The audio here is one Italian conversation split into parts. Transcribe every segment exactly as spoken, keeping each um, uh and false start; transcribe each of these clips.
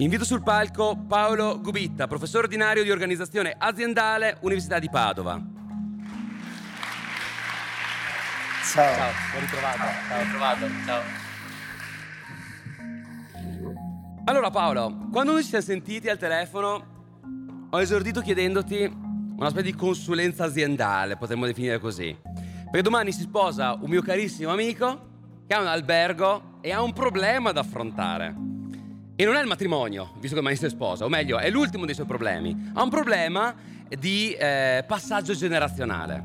Invito sul palco Paolo Gubitta, professore ordinario di organizzazione aziendale, Università di Padova. Ciao, ciao, ben ritrovato. Ciao, ben ritrovato. Ciao. Allora Paolo, quando noi ci siamo sentiti al telefono, ho esordito chiedendoti una specie di consulenza aziendale, potremmo definire così. Perché domani si sposa un mio carissimo amico che ha un albergo e ha un problema da affrontare. E non è il matrimonio, visto che domani si sposa, o meglio, è l'ultimo dei suoi problemi. Ha un problema di eh, passaggio generazionale.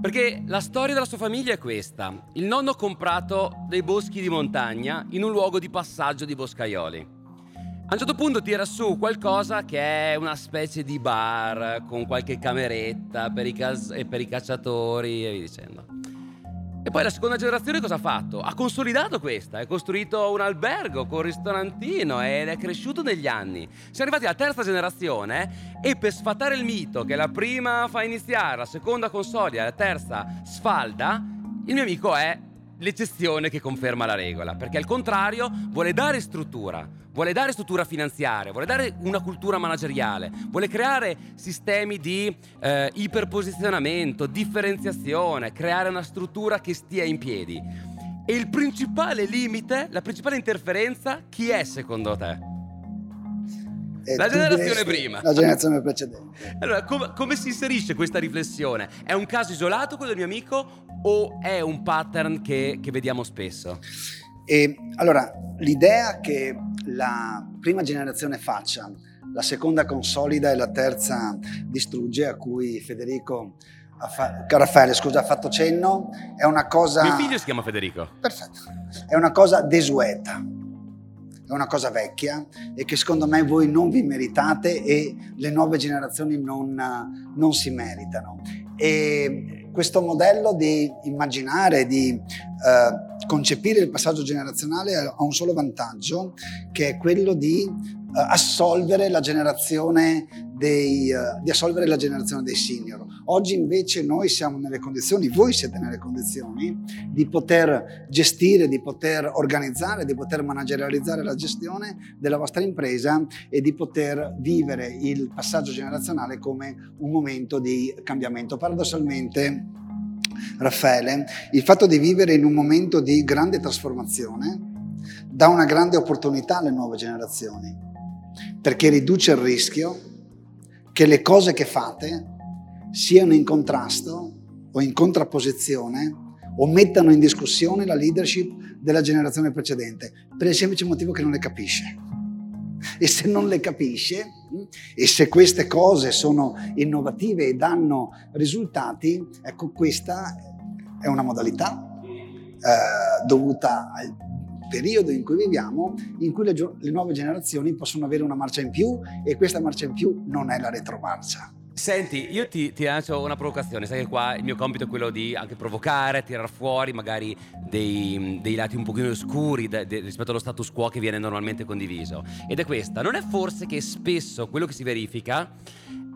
Perché la storia della sua famiglia è questa. Il nonno ha comprato dei boschi di montagna in un luogo di passaggio di boscaioli. A un certo punto tira su qualcosa che è una specie di bar con qualche cameretta per i, cas- e per i cacciatori e via dicendo. E poi la seconda generazione cosa ha fatto? Ha consolidato questa, ha costruito un albergo con un ristorantino ed è cresciuto negli anni. Siamo arrivati alla terza generazione e per sfatare il mito che la prima fa iniziare, la seconda consolida, la terza sfalda, il mio amico è l'eccezione che conferma la regola, perché al contrario vuole dare struttura, vuole dare struttura finanziaria, vuole dare una cultura manageriale, vuole creare sistemi di eh, iperposizionamento, differenziazione, creare una struttura che stia in piedi. E il principale limite, la principale interferenza, chi è secondo te? E la generazione prima. La generazione precedente. Allora, com- come si inserisce questa riflessione? È un caso isolato quello del mio amico o è un pattern che, che vediamo spesso? E, allora, l'idea che la prima generazione faccia, la seconda consolida e la terza distrugge, a cui Federico ha fa- Raffaele, scusa, ha fatto cenno, è una cosa... Mio figlio si chiama Federico. Perfetto. È una cosa desueta. È una cosa vecchia e che secondo me voi non vi meritate e le nuove generazioni non, non si meritano. E questo modello di immaginare, di eh, concepire il passaggio generazionale ha un solo vantaggio, che è quello di eh, assolvere la generazione dei, eh, di assolvere la generazione dei senior. Oggi invece noi siamo nelle condizioni, voi siete nelle condizioni di poter gestire, di poter organizzare, di poter managerializzare la gestione della vostra impresa e di poter vivere il passaggio generazionale come un momento di cambiamento. Paradossalmente, Raffaele, il fatto di vivere in un momento di grande trasformazione dà una grande opportunità alle nuove generazioni, perché riduce il rischio che le cose che fate siano in contrasto o in contrapposizione o mettano in discussione la leadership della generazione precedente, per il semplice motivo che non le capisce. E se non le capisce, e se queste cose sono innovative e danno risultati, ecco, questa è una modalità eh, dovuta al periodo in cui viviamo, in cui le, le nuove generazioni possono avere una marcia in più, e questa marcia in più non è la retromarcia. Senti, io ti, ti lancio una provocazione, sai che qua il mio compito è quello di anche provocare, tirar fuori magari dei, dei lati un pochino oscuri de, de, rispetto allo status quo che viene normalmente condiviso. Ed è questa, non è forse che spesso quello che si verifica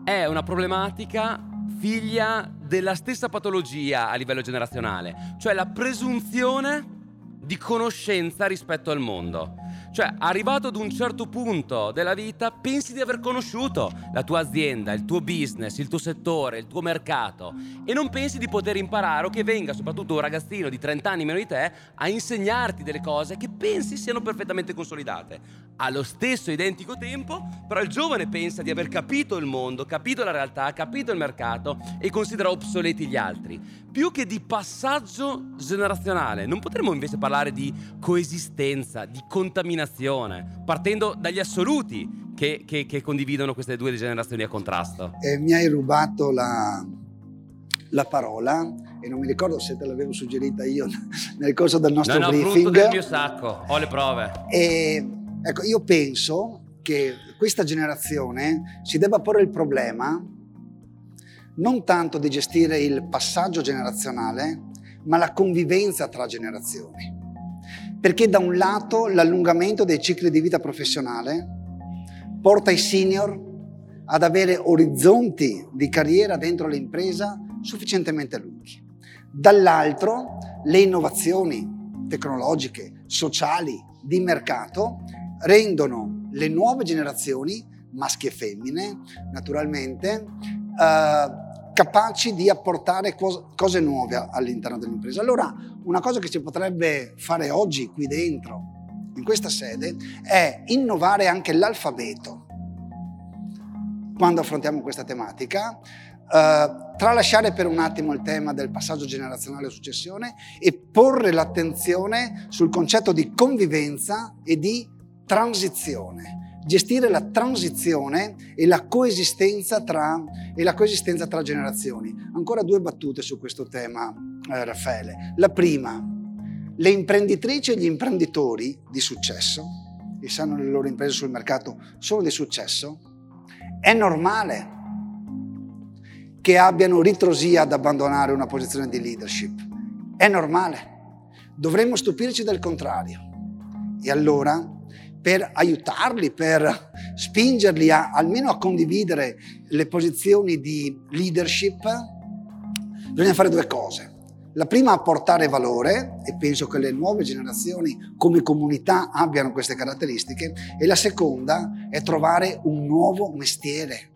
è una problematica figlia della stessa patologia a livello generazionale, cioè la presunzione di conoscenza rispetto al mondo. Cioè, arrivato ad un certo punto della vita, pensi di aver conosciuto la tua azienda, il tuo business, il tuo settore, il tuo mercato, e non pensi di poter imparare o che venga soprattutto un ragazzino di trenta anni meno di te a insegnarti delle cose che pensi siano perfettamente consolidate. Allo stesso identico tempo, però, il giovane pensa di aver capito il mondo, capito la realtà, capito il mercato e considera obsoleti gli altri. Più che di passaggio generazionale, non potremmo invece parlare di coesistenza, di contaminazione, partendo dagli assoluti che, che, che condividono queste due generazioni a contrasto? Eh, mi hai rubato la, la parola e non mi ricordo se te l'avevo suggerita io nel corso del nostro no, briefing. No, frutto del mio sacco, ho le prove. E, ecco, io penso che questa generazione si debba porre il problema non tanto di gestire il passaggio generazionale, ma la convivenza tra generazioni. Perché da un lato l'allungamento dei cicli di vita professionale porta i senior ad avere orizzonti di carriera dentro l'impresa sufficientemente lunghi. Dall'altro le innovazioni tecnologiche, sociali, di mercato rendono le nuove generazioni, maschi e femmine, naturalmente, eh, capaci di apportare cos- cose nuove all'interno dell'impresa. Allora, una cosa che si potrebbe fare oggi qui dentro, in questa sede, è innovare anche l'alfabeto quando affrontiamo questa tematica, eh, tralasciare per un attimo il tema del passaggio generazionale o successione e porre l'attenzione sul concetto di convivenza e di transizione, gestire la transizione e la coesistenza tra, e la coesistenza tra generazioni. Ancora due battute su questo tema, eh, Raffaele. La prima: le imprenditrici e gli imprenditori di successo, che sanno le loro imprese sul mercato sono di successo, è normale che abbiano ritrosia ad abbandonare una posizione di leadership. È normale. Dovremmo stupirci del contrario. E allora, per aiutarli, per spingerli a, almeno a condividere le posizioni di leadership, bisogna fare due cose. La prima, apportare valore, e penso che le nuove generazioni come comunità abbiano queste caratteristiche, e la seconda è trovare un nuovo mestiere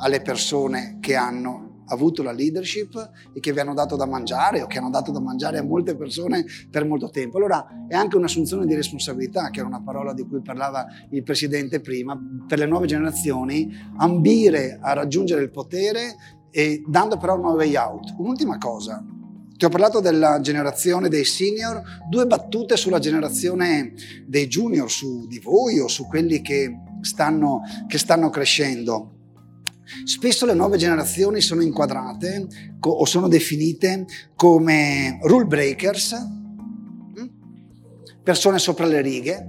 alle persone che hanno avuto la leadership e che vi hanno dato da mangiare o che hanno dato da mangiare a molte persone per molto tempo. Allora è anche un'assunzione di responsabilità, che era una parola di cui parlava il Presidente prima, per le nuove generazioni, ambire a raggiungere il potere e dando però un way out. Un'ultima cosa, ti ho parlato della generazione dei senior, due battute sulla generazione dei junior, su di voi o su quelli che stanno, che stanno crescendo. Spesso le nuove generazioni sono inquadrate co- o sono definite come rule breakers, persone sopra le righe,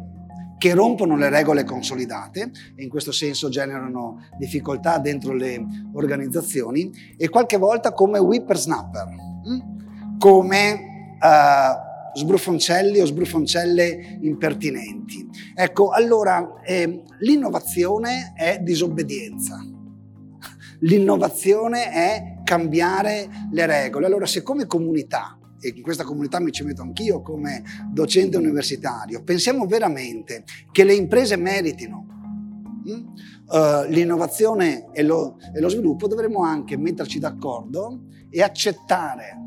che rompono le regole consolidate e in questo senso generano difficoltà dentro le organizzazioni, e qualche volta come whippersnapper, come uh, sbruffoncelli o sbruffoncelle impertinenti. Ecco, allora eh, l'innovazione è disobbedienza, l'innovazione è cambiare le regole. Allora, se come comunità, e in questa comunità mi ci metto anch'io come docente universitario, pensiamo veramente che le imprese meritino mh? Uh, l'innovazione e lo, e lo sviluppo, dovremmo anche metterci d'accordo e accettare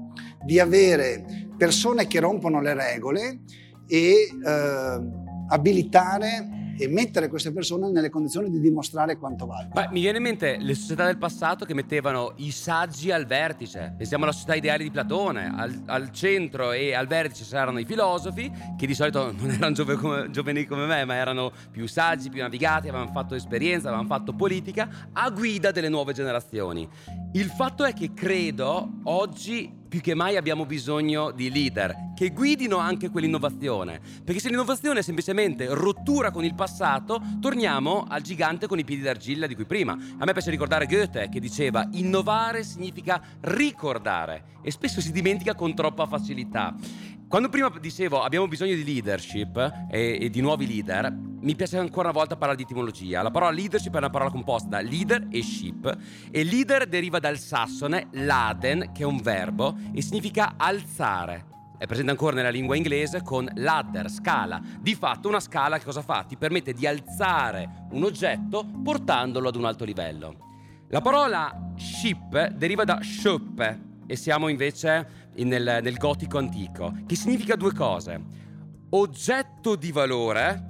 di avere persone che rompono le regole e uh, abilitare e mettere queste persone nelle condizioni di dimostrare quanto valgono. Beh, mi viene in mente le società del passato che mettevano i saggi al vertice. Pensiamo alla società ideale di Platone: al, al centro e al vertice c'erano i filosofi, che di solito non erano giove come, giovani come me, ma erano più saggi, più navigati, avevano fatto esperienza, avevano fatto politica, a guida delle nuove generazioni. Il fatto è che credo oggi più che mai abbiamo bisogno di leader che guidino anche quell'innovazione, perché se l'innovazione è semplicemente rottura con il passato, torniamo al gigante con i piedi d'argilla di cui prima. A me piace ricordare Goethe, che diceva: innovare significa ricordare, e spesso si dimentica con troppa facilità. Quando prima dicevo abbiamo bisogno di leadership e, e di nuovi leader, mi piace ancora una volta parlare di etimologia. La parola leadership è una parola composta da leader e ship, e leader deriva dal sassone laden, che è un verbo e significa alzare. È presente ancora nella lingua inglese con ladder, scala. Di fatto una scala che cosa fa? Ti permette di alzare un oggetto portandolo ad un alto livello. La parola ship deriva da shoppe, e siamo invece nel, nel gotico antico, che significa due cose: oggetto di valore,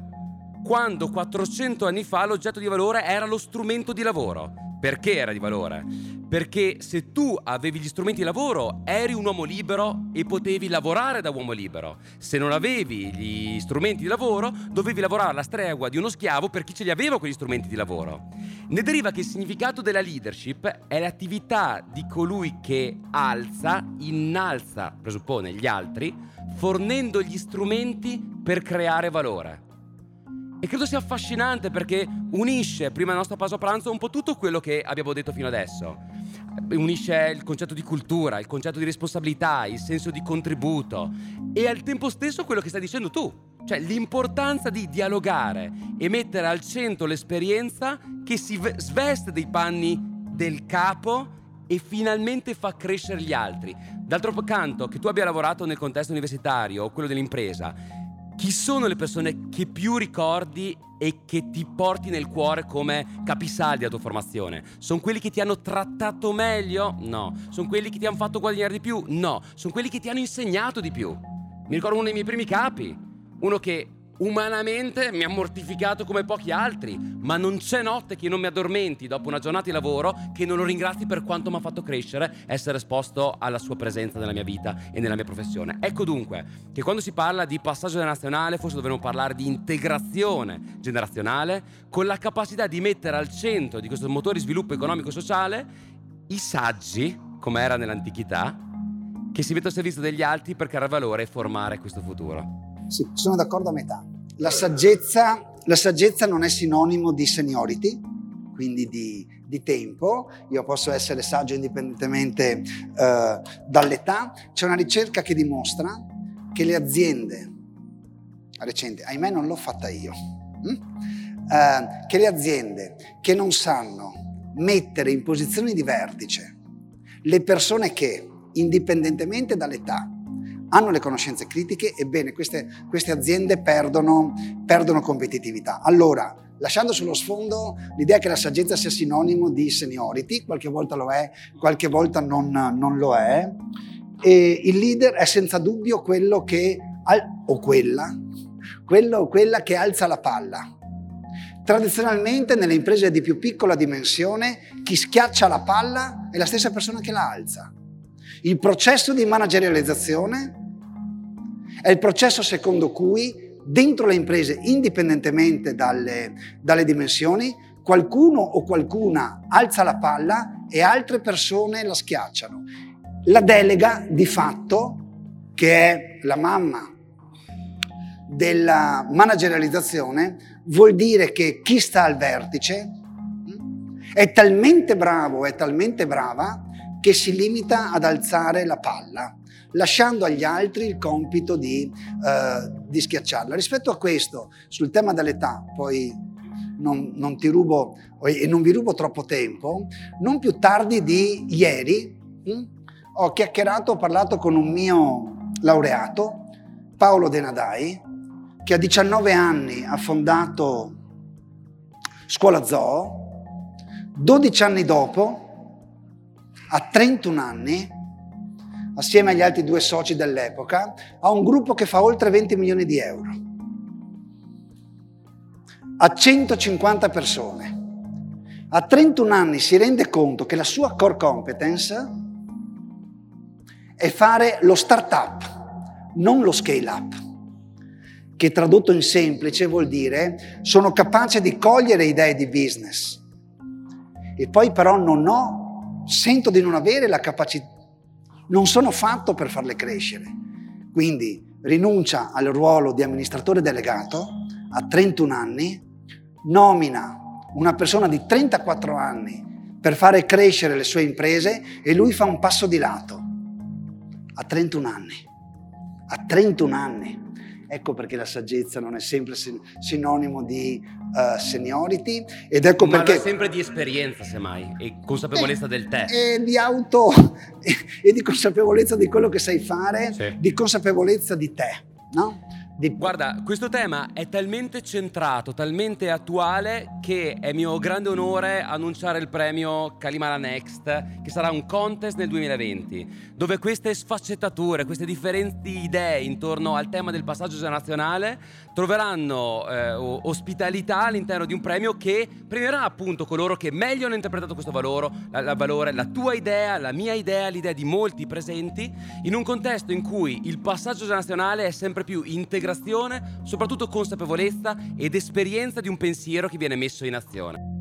quando quattrocento anni fa l'oggetto di valore era lo strumento di lavoro. Perché era di valore? Perché se tu avevi gli strumenti di lavoro eri un uomo libero e potevi lavorare da uomo libero. Se non avevi gli strumenti di lavoro dovevi lavorare alla stregua di uno schiavo per chi ce li aveva quegli strumenti di lavoro. Ne deriva che il significato della leadership è l'attività di colui che alza, innalza, presuppone, gli altri, fornendo gli strumenti per creare valore. E credo sia affascinante perché unisce, prima della nostra pausa pranzo, un po' tutto quello che abbiamo detto fino adesso. Unisce il concetto di cultura, il concetto di responsabilità, il senso di contributo e al tempo stesso quello che stai dicendo tu, cioè l'importanza di dialogare e mettere al centro l'esperienza che si sveste dei panni del capo e finalmente fa crescere gli altri. D'altro canto, che tu abbia lavorato nel contesto universitario o quello dell'impresa, chi sono le persone che più ricordi e che ti porti nel cuore come capisaldi della tua formazione? Sono quelli che ti hanno trattato meglio? No. Sono quelli che ti hanno fatto guadagnare di più? No. Sono quelli che ti hanno insegnato di più. Mi ricordo uno dei miei primi capi, uno che umanamente mi ha mortificato come pochi altri, ma non c'è notte che non mi addormenti dopo una giornata di lavoro che non lo ringrazi per quanto mi ha fatto crescere, essere esposto alla sua presenza nella mia vita e nella mia professione. Ecco dunque che quando si parla di passaggio generazionale forse dovremmo parlare di integrazione generazionale, con la capacità di mettere al centro di questo motore di sviluppo economico e sociale i saggi, come era nell'antichità, che si mettono al servizio degli altri per creare valore e formare questo futuro. Sì, sono d'accordo a metà. La saggezza, la saggezza non è sinonimo di seniority, quindi di, di tempo. Io posso essere saggio indipendentemente eh, dall'età. C'è una ricerca che dimostra che le aziende recenti, ahimè non l'ho fatta io, hm? eh, che le aziende che non sanno mettere in posizioni di vertice le persone che, indipendentemente dall'età, hanno le conoscenze critiche, ebbene queste, queste aziende perdono, perdono competitività. Allora, lasciando sullo sfondo l'idea che la saggezza sia sinonimo di seniority, qualche volta lo è, qualche volta non, non lo è, e il leader è senza dubbio quello che, o quella, quello o quella che alza la palla. Tradizionalmente nelle imprese di più piccola dimensione, chi schiaccia la palla è la stessa persona che la alza. Il processo di managerializzazione è il processo secondo cui dentro le imprese, indipendentemente dalle, dalle dimensioni, qualcuno o qualcuna alza la palla e altre persone la schiacciano. La delega di fatto, che è la mamma della managerializzazione, vuol dire che chi sta al vertice è talmente bravo, è talmente brava che si limita ad alzare la palla, lasciando agli altri il compito di, eh, di schiacciarla. Rispetto a questo, sul tema dell'età, poi non, non ti rubo e non vi rubo troppo tempo, non più tardi di ieri hm, ho chiacchierato, ho parlato con un mio laureato, Paolo Denadai, che a diciannove anni ha fondato Scuola Zoo, dodici anni dopo, a trentuno anni, assieme agli altri due soci dell'epoca, ha un gruppo che fa oltre venti milioni di euro. Ha centocinquanta persone. A trentuno anni si rende conto che la sua core competence è fare lo start-up, non lo scale-up, che tradotto in semplice vuol dire sono capace di cogliere idee di business e poi però non ho sento di non avere la capacità, non sono fatto per farle crescere. Quindi rinuncia al ruolo di amministratore delegato a trentuno anni, nomina una persona di trentaquattro anni per fare crescere le sue imprese e lui fa un passo di lato. A trentuno anni. A trentuno anni. Ecco perché la saggezza non è sempre sinonimo di uh, seniority ed ecco ma perché... Ma sempre di esperienza, semmai, e consapevolezza eh, del te. E di auto, e, e di consapevolezza di quello che sai fare, sì. Di consapevolezza di te, no? Di... Guarda, questo tema è talmente centrato, talmente attuale, che è mio grande onore annunciare il premio Calimala Next, che sarà un contest nel duemilaventi, dove queste sfaccettature, queste differenti idee intorno al tema del passaggio generazionale troveranno eh, ospitalità all'interno di un premio che premierà appunto coloro che meglio hanno interpretato questo valore la, la valore, la tua idea, la mia idea, l'idea di molti presenti, in un contesto in cui il passaggio generazionale è sempre più integrato, soprattutto consapevolezza ed esperienza di un pensiero che viene messo in azione.